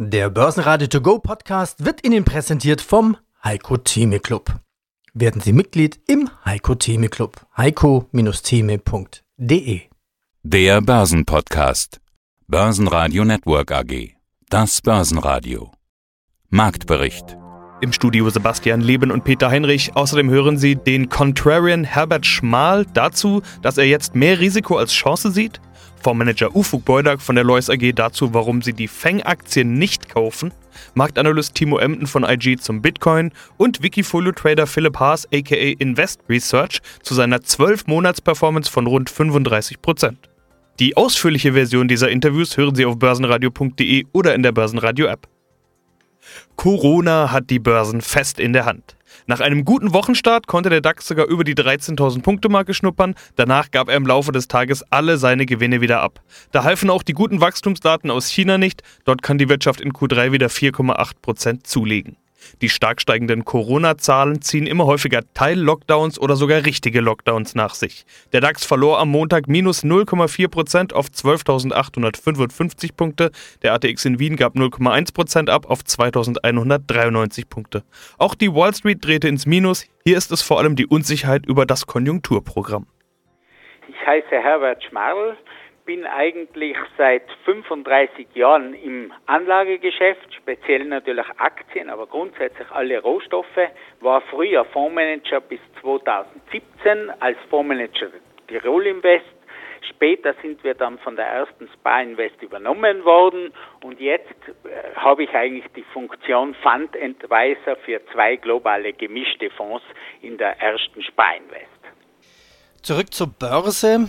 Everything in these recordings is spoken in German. Der Börsenradio To Go Podcast wird Ihnen präsentiert vom Heiko-Thieme-Club. Werden Sie Mitglied im Heiko-Thieme-Club. heiko-thieme.de. Der Börsenpodcast. Börsenradio Network AG. Das Börsenradio. Marktbericht. Im Studio Sebastian Leben und Peter Heinrich. Außerdem hören Sie den Contrarian Herbert Schmal dazu, dass er jetzt mehr Risiko als Chance sieht. Fondsmanager Ufuk Boydak von der Loys AG dazu, warum sie die FANG-Aktien nicht kaufen, Marktanalyst Timo Emden von IG zum Bitcoin und Wikifolio-Trader Philipp Haas aka investresearch zu seiner 12-Monats-Performance von rund 35%. Die ausführliche Version dieser Interviews hören Sie auf börsenradio.de oder in der Börsenradio-App. Corona hat die Börsen fest in der Hand. Nach einem guten Wochenstart konnte der DAX sogar über die 13.000-Punkte-Marke schnuppern. Danach gab er im Laufe des Tages alle seine Gewinne wieder ab. Da halfen auch die guten Wachstumsdaten aus China nicht. Dort kann die Wirtschaft in Q3 wieder 4,8% zulegen. Die stark steigenden Corona-Zahlen ziehen immer häufiger Teil-Lockdowns oder sogar richtige Lockdowns nach sich. Der DAX verlor am Montag minus 0,4% auf 12.855 Punkte. Der ATX in Wien gab 0,1% ab auf 2.193 Punkte. Auch die Wall Street drehte ins Minus. Hier ist es vor allem die Unsicherheit über das Konjunkturprogramm. Ich heiße Herbert Schmal. Ich bin eigentlich seit 35 Jahren im Anlagegeschäft, speziell natürlich Aktien, aber grundsätzlich alle Rohstoffe. War früher Fondsmanager bis 2017 als Fondsmanager Tirol Invest. Später sind wir dann von der ersten Spa Invest übernommen worden und jetzt habe ich eigentlich die Funktion Fund Advisor für zwei globale gemischte Fonds in der ersten Spa Invest. Zurück zur Börse.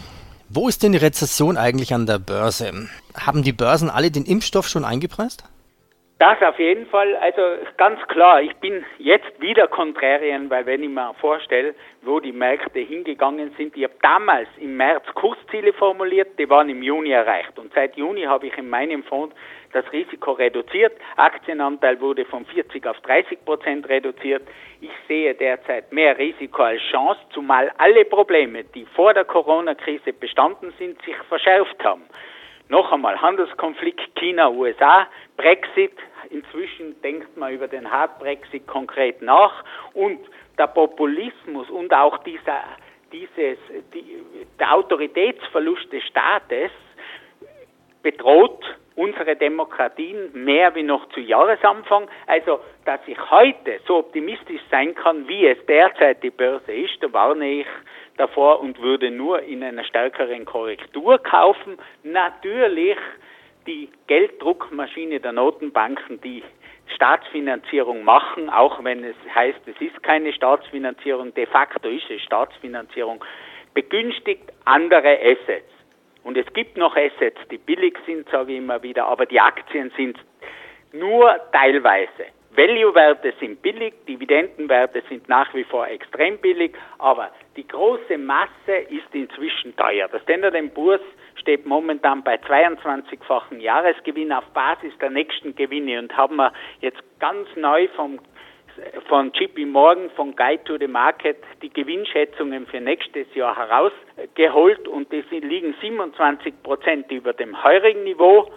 Wo ist denn die Rezession eigentlich an der Börse? Haben die Börsen alle den Impfstoff schon eingepreist? Das auf jeden Fall. Also ganz klar, ich bin jetzt wieder Contrarian, weil wenn ich mir vorstelle, wo die Märkte hingegangen sind. Ich habe damals im März Kursziele formuliert, die waren im Juni erreicht. Und seit Juni habe ich in meinem Fonds das Risiko reduziert. Aktienanteil wurde von 40 auf 30% reduziert. Ich sehe derzeit mehr Risiko als Chance, zumal alle Probleme, die vor der Corona-Krise bestanden sind, sich verschärft haben. Noch einmal Handelskonflikt China-USA, Brexit, inzwischen denkt man über den Hard Brexit konkret nach und der Populismus und auch der Autoritätsverlust des Staates bedroht unsere Demokratien mehr wie noch zu Jahresanfang. Also, dass ich heute so optimistisch sein kann, wie es derzeit die Börse ist, da warne ich davor und würde nur in einer stärkeren Korrektur kaufen. Natürlich die Gelddruckmaschine der Notenbanken, die Staatsfinanzierung machen, auch wenn es heißt, es ist keine Staatsfinanzierung, de facto ist es Staatsfinanzierung, begünstigt andere Assets. Und es gibt noch Assets, die billig sind, sage ich immer wieder, aber die Aktien sind nur teilweise. Value-Werte sind billig, Dividendenwerte sind nach wie vor extrem billig, aber die große Masse ist inzwischen teuer. Der Standard & Poor's steht momentan bei 22-fachen Jahresgewinn auf Basis der nächsten Gewinne und haben wir jetzt ganz neu von JP Morgan, von Guide to the Market, die Gewinnschätzungen für nächstes Jahr herausgeholt und die liegen 27% über dem heurigen Niveau.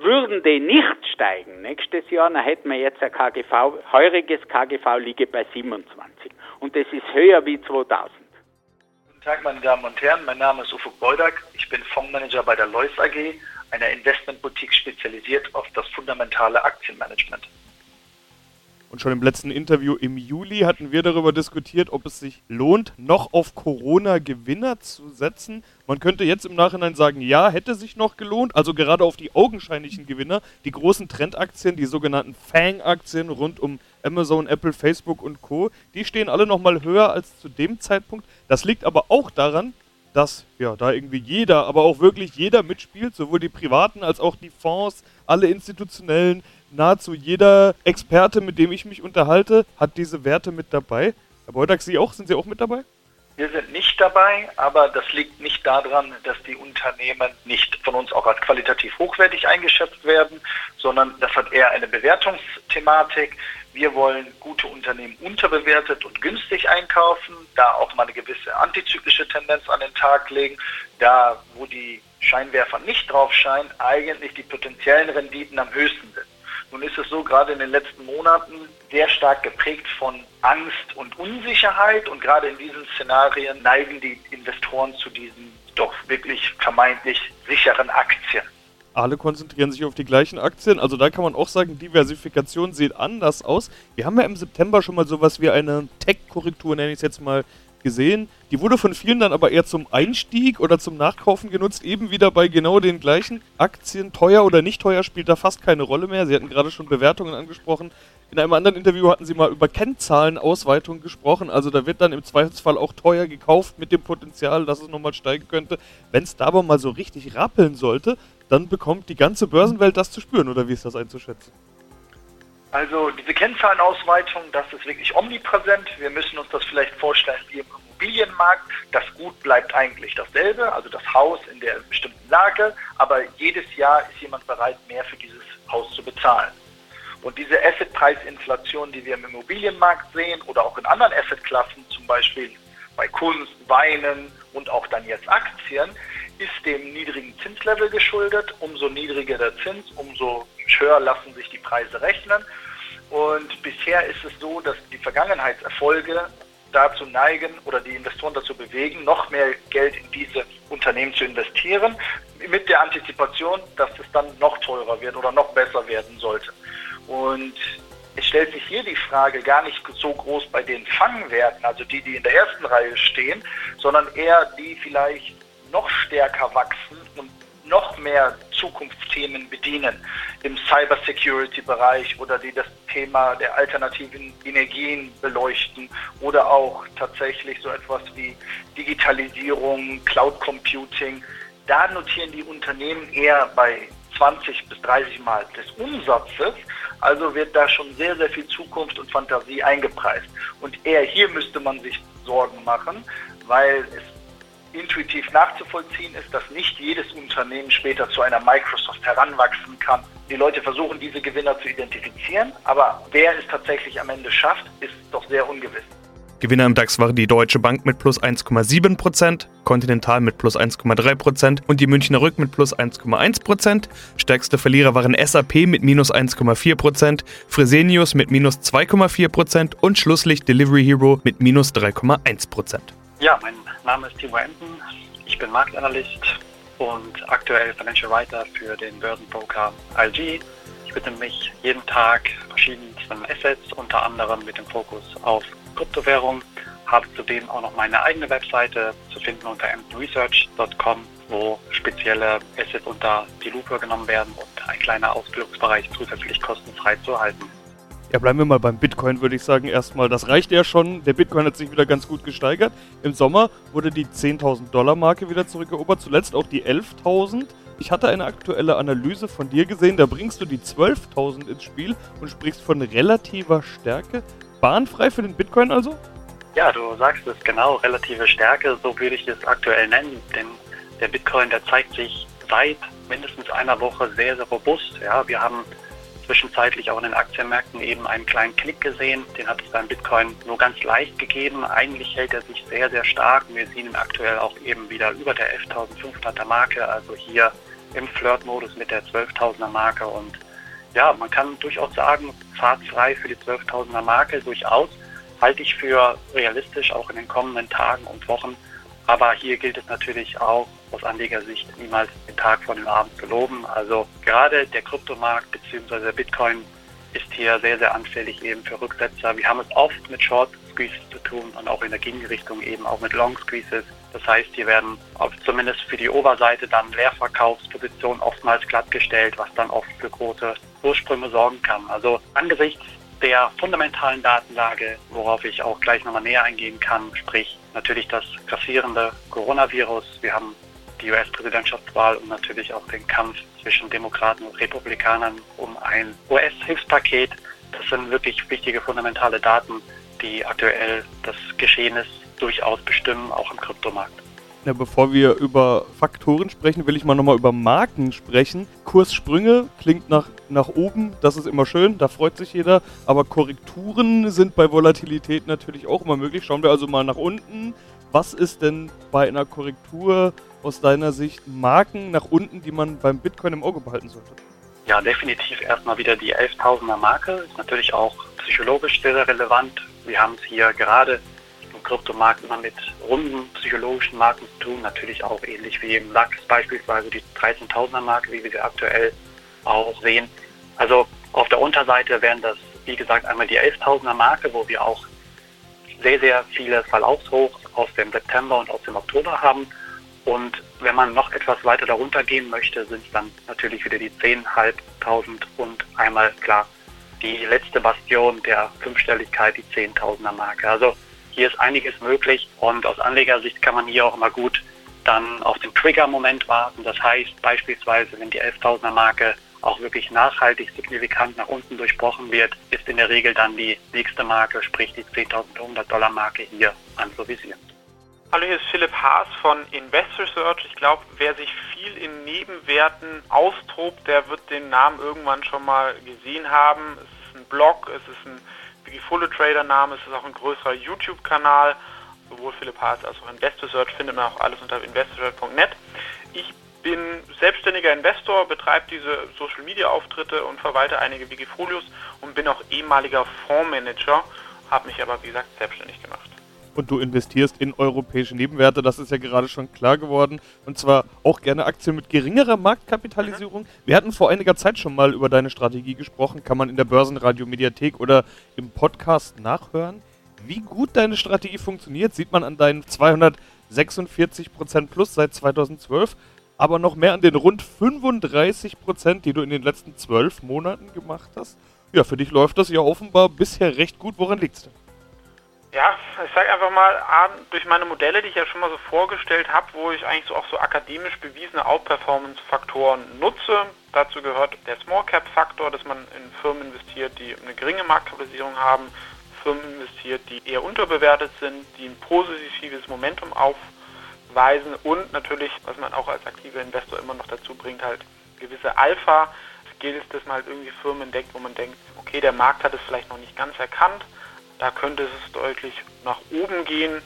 Würden die nicht steigen nächstes Jahr, dann hätten wir jetzt ein KGV, heuriges KGV liege bei 27. Und das ist höher wie 2000. Guten Tag, meine Damen und Herren. Mein Name ist Ufuk Boydak. Ich bin Fondsmanager bei der Loys AG, einer Investmentboutique spezialisiert auf das fundamentale Aktienmanagement. Und schon im letzten Interview im Juli hatten wir darüber diskutiert, ob es sich lohnt, noch auf Corona-Gewinner zu setzen. Man könnte jetzt im Nachhinein sagen, ja, hätte sich noch gelohnt. Also gerade auf die augenscheinlichen Gewinner, die großen Trendaktien, die sogenannten FANG-Aktien rund um Amazon, Apple, Facebook und Co., die stehen alle nochmal höher als zu dem Zeitpunkt. Das liegt aber auch daran, dass ja da irgendwie jeder, aber auch wirklich jeder mitspielt, sowohl die Privaten als auch die Fonds, alle institutionellen. Nahezu jeder Experte, mit dem ich mich unterhalte, hat diese Werte mit dabei. Herr Boydak, Sie auch? Sind Sie auch mit dabei? Wir sind nicht dabei, aber das liegt nicht daran, dass die Unternehmen nicht von uns auch als qualitativ hochwertig eingeschätzt werden, sondern das hat eher eine Bewertungsthematik. Wir wollen gute Unternehmen unterbewertet und günstig einkaufen, da auch mal eine gewisse antizyklische Tendenz an den Tag legen, da wo die Scheinwerfer nicht drauf scheinen, eigentlich die potenziellen Renditen am höchsten sind. Nun ist es so, gerade in den letzten Monaten sehr stark geprägt von Angst und Unsicherheit. Und gerade in diesen Szenarien neigen die Investoren zu diesen doch wirklich vermeintlich sicheren Aktien. Alle konzentrieren sich auf die gleichen Aktien. Also da kann man auch sagen, Diversifikation sieht anders aus. Wir haben ja im September schon mal sowas wie eine Tech-Korrektur, nenne ich es jetzt mal, gesehen. Die wurde von vielen dann aber eher zum Einstieg oder zum Nachkaufen genutzt, eben wieder bei genau den gleichen Aktien. Teuer oder nicht teuer spielt da fast keine Rolle mehr. Sie hatten gerade schon Bewertungen angesprochen. In einem anderen Interview hatten sie mal über Kennzahlenausweitung gesprochen. Also da wird dann im Zweifelsfall auch teuer gekauft mit dem Potenzial, dass es nochmal steigen könnte. Wenn es da aber mal so richtig rappeln sollte, dann bekommt die ganze Börsenwelt das zu spüren, oder wie ist das einzuschätzen? Also diese Kennzahlenausweitung, das ist wirklich omnipräsent. Wir müssen uns das vielleicht vorstellen wie im Immobilienmarkt. Das Gut bleibt eigentlich dasselbe, also das Haus in der bestimmten Lage, aber jedes Jahr ist jemand bereit, mehr für dieses Haus zu bezahlen. Und diese Assetpreisinflation, die wir im Immobilienmarkt sehen oder auch in anderen Assetklassen, zum Beispiel bei Kunst, Weinen und auch dann jetzt Aktien, ist dem niedrigen Zinslevel geschuldet. Umso niedriger der Zins, umso höher lassen sich die Preise rechnen. Und bisher ist es so, dass die Vergangenheitserfolge dazu neigen oder die Investoren dazu bewegen, noch mehr Geld in diese Unternehmen zu investieren, mit der Antizipation, dass es dann noch teurer wird oder noch besser werden sollte. Und es stellt sich hier die Frage gar nicht so groß bei den Fangwerten, also die, die in der ersten Reihe stehen, sondern eher die vielleicht noch stärker wachsen und noch mehr Zukunftsthemen bedienen im Cybersecurity-Bereich oder die das Thema der alternativen Energien beleuchten oder auch tatsächlich so etwas wie Digitalisierung, Cloud Computing. Da notieren die Unternehmen eher bei 20 bis 30 Mal des Umsatzes, also wird da schon sehr, sehr viel Zukunft und Fantasie eingepreist. Und eher hier müsste man sich Sorgen machen, weil es intuitiv nachzuvollziehen ist, dass nicht jedes Unternehmen später zu einer Microsoft heranwachsen kann. Die Leute versuchen, diese Gewinner zu identifizieren, aber wer es tatsächlich am Ende schafft, ist doch sehr ungewiss. Gewinner im DAX waren die Deutsche Bank mit plus 1,7%, Continental mit plus 1,3% und die Münchner Rück mit plus 1,1%. Stärkste Verlierer waren SAP mit minus 1,4%, Fresenius mit minus 2,4% und schlusslich Delivery Hero mit minus 3,1%. Ja, mein Name ist Timo Emden, ich bin Marktanalyst und aktuell Financial Writer für den Börsenbroker IG. Ich widme mich jeden Tag verschiedensten Assets, unter anderem mit dem Fokus auf Kryptowährung, habe zudem auch noch meine eigene Webseite zu finden unter emdenresearch.com, wo spezielle Assets unter die Lupe genommen werden und ein kleiner Ausbildungsbereich zusätzlich kostenfrei zu erhalten. Ja, bleiben wir mal beim Bitcoin, würde ich sagen. Erstmal, das reicht ja schon. Der Bitcoin hat sich wieder ganz gut gesteigert. Im Sommer wurde die $10.000-Marke wieder zurückerobert, zuletzt auch die 11.000. Ich hatte eine aktuelle Analyse von dir gesehen, da bringst du die 12.000 ins Spiel und sprichst von relativer Stärke. Bahnfrei für den Bitcoin also? Ja, du sagst es genau, relative Stärke, so würde ich es aktuell nennen, denn der Bitcoin, der zeigt sich seit mindestens einer Woche sehr, sehr robust. Ja, wir haben zwischenzeitlich auch in den Aktienmärkten eben einen kleinen Knick gesehen. Den hat es beim Bitcoin nur ganz leicht gegeben. Eigentlich hält er sich sehr, sehr stark. Wir sehen ihn aktuell auch eben wieder über der 11.500er Marke, also hier im Flirtmodus mit der 12.000er Marke. Und ja, man kann durchaus sagen, fahrtfrei für die 12.000er Marke durchaus, halte ich für realistisch auch in den kommenden Tagen und Wochen. Aber hier gilt es natürlich auch aus Anlegersicht niemals den Tag vor dem Abend zu loben. Also gerade der Kryptomarkt bzw. Bitcoin ist hier sehr, sehr anfällig eben für Rücksetzer. Wir haben es oft mit Short Squeezes zu tun und auch in der Gegenrichtung eben auch mit Long Squeezes. Das heißt, hier werden zumindest für die Oberseite dann Leerverkaufspositionen oftmals glattgestellt, was dann oft für große Kurssprünge sorgen kann. Also angesichts der fundamentalen Datenlage, worauf ich auch gleich nochmal näher eingehen kann, sprich natürlich das grassierende Coronavirus. Wir haben die US-Präsidentschaftswahl und natürlich auch den Kampf zwischen Demokraten und Republikanern um ein US-Hilfspaket. Das sind wirklich wichtige fundamentale Daten, die aktuell das Geschehnis durchaus bestimmen, auch im Kryptomarkt. Ja, bevor wir über Faktoren sprechen, will ich mal nochmal über Marken sprechen. Kurssprünge klingt nach oben, das ist immer schön, da freut sich jeder. Aber Korrekturen sind bei Volatilität natürlich auch immer möglich. Schauen wir also mal nach unten. Was ist denn bei einer Korrektur aus deiner Sicht Marken nach unten, die man beim Bitcoin im Auge behalten sollte? ja, definitiv erstmal wieder die 11.000er Marke. Ist natürlich auch psychologisch sehr, sehr relevant. Wir haben es hier gerade im Kryptomarkt immer mit runden psychologischen Marken zu tun. Natürlich auch ähnlich wie im DAX beispielsweise die 13.000er Marke, wie wir sie aktuell auch sehen. Also auf der Unterseite wären das, wie gesagt, einmal die 11.000er Marke, wo wir auch sehr, sehr viele Verlaufshochs aus dem September und aus dem Oktober haben. Und wenn man noch etwas weiter darunter gehen möchte, sind es dann natürlich wieder die 10.500 und einmal, klar, die letzte Bastion der Fünfstelligkeit, die 10.000er Marke. Also hier ist einiges möglich und aus Anlegersicht kann man hier auch immer gut dann auf den Trigger-Moment warten. Das heißt beispielsweise, wenn die 11.000er Marke auch wirklich nachhaltig signifikant nach unten durchbrochen wird, ist in der Regel dann die nächste Marke, sprich die 10.100 Dollar Marke hier anzuvisieren. Hallo, hier ist Philipp Haas von investresearch. Ich glaube, wer sich viel in Nebenwerten austobt, der wird den Namen irgendwann schon mal gesehen haben. Es ist ein Blog, es ist ein Wikifolio-Trader-Name, es ist auch ein größerer YouTube-Kanal. Sowohl Philipp Haas als auch investresearch findet man auch alles unter investresearch.net. Ich bin selbstständiger Investor, betreibe diese Social-Media-Auftritte und verwalte einige Wikifolios und bin auch ehemaliger Fondsmanager, habe mich aber, wie gesagt, selbstständig gemacht. Und du investierst in europäische Nebenwerte, das ist ja gerade schon klar geworden. Und zwar auch gerne Aktien mit geringerer Marktkapitalisierung. Wir hatten vor einiger Zeit schon mal über deine Strategie gesprochen, kann man in der Börsenradio-Mediathek oder im Podcast nachhören. Wie gut deine Strategie funktioniert, sieht man an deinen 246% plus seit 2012. Aber noch mehr an den rund 35%, die du in den letzten 12 Monaten gemacht hast. Ja, für dich läuft das ja offenbar bisher recht gut. Woran liegt's denn? Ja, ich sage einfach mal, durch meine Modelle, die ich ja schon mal so vorgestellt habe, wo ich eigentlich so auch so akademisch bewiesene Outperformance-Faktoren nutze. Dazu gehört der Small-Cap-Faktor, dass man in Firmen investiert, die eine geringe Marktkapitalisierung haben, Firmen investiert, die eher unterbewertet sind, die ein positives Momentum aufweisen. Und natürlich, was man auch als aktiver Investor immer noch dazu bringt, halt gewisse Alpha Skills, dass man halt irgendwie Firmen entdeckt, wo man denkt, okay, der Markt hat es vielleicht noch nicht ganz erkannt, da könnte es deutlich nach oben gehen.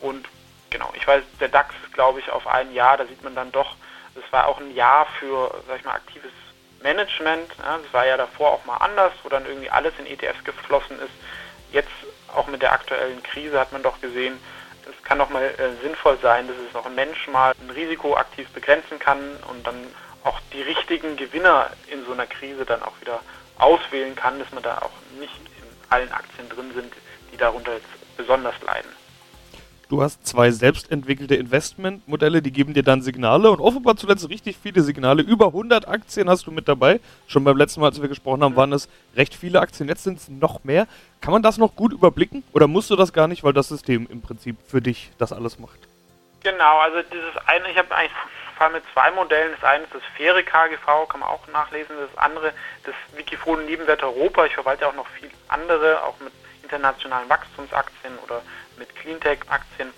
Und genau, ich weiß, der DAX ist, glaube ich, auf ein Jahr, da sieht man dann doch, es war auch ein Jahr für, sag ich mal, aktives Management, ja, das war ja davor auch mal anders, wo dann irgendwie alles in ETFs geflossen ist. Jetzt, auch mit der aktuellen Krise, hat man doch gesehen, es kann doch mal sinnvoll sein, dass es auch ein Mensch mal ein Risiko aktiv begrenzen kann und dann auch die richtigen Gewinner in so einer Krise dann auch wieder auswählen kann, dass man da auch nicht in allen Aktien drin sind, die darunter jetzt besonders leiden. Du hast 2 selbstentwickelte Investmentmodelle, die geben dir dann Signale und offenbar zuletzt richtig viele Signale. Über 100 Aktien hast du mit dabei. Schon beim letzten Mal, als wir gesprochen haben, waren es recht viele Aktien. Jetzt sind es noch mehr. Kann man das noch gut überblicken oder musst du das gar nicht, weil das System im Prinzip für dich das alles macht? Genau, also dieses eine, ich habe eigentlich vor allem mit 2 Modellen. Das eine ist das faire KGV, kann man auch nachlesen. Das andere, das Wikifolio Nebenwert Europa. Ich verwalte auch noch viel andere, auch mit internationalen Wachstumsaktien oder mit Cleantech-Aktien.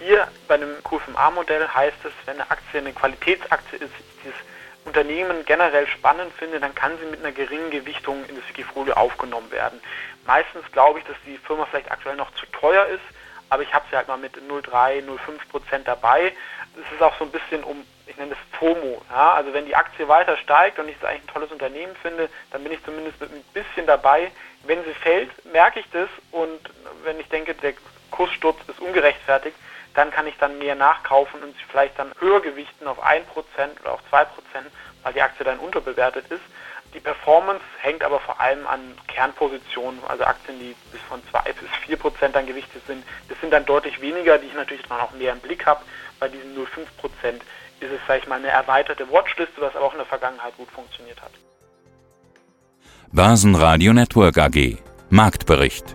Hier bei dem Q5A-Modell heißt es, wenn eine Aktie eine Qualitätsaktie ist, die das Unternehmen generell spannend findet, dann kann sie mit einer geringen Gewichtung in das Wikifolio aufgenommen werden. Meistens glaube ich, dass die Firma vielleicht aktuell noch zu teuer ist, aber ich habe sie halt mal mit 0,3%, 0,5% dabei. Es ist auch so ein bisschen ich nenne das FOMO. Ja? Also wenn die Aktie weiter steigt und ich es eigentlich ein tolles Unternehmen finde, dann bin ich zumindest mit ein bisschen dabei. Wenn sie fällt, merke ich das und wenn ich denke, der Kurssturz ist ungerechtfertigt, dann kann ich dann mehr nachkaufen und sie vielleicht dann höher gewichten auf 1% oder auf 2%, weil die Aktie dann unterbewertet ist. Die Performance hängt aber vor allem an Kernpositionen, also Aktien, die bis von 2-4% dann gewichtet sind. Das sind dann deutlich weniger, die ich natürlich dann auch mehr im Blick habe. Bei diesen 0,5% ist es, sage ich mal, eine erweiterte Watchliste, was aber auch in der Vergangenheit gut funktioniert hat. Börsenradio Network AG Marktbericht.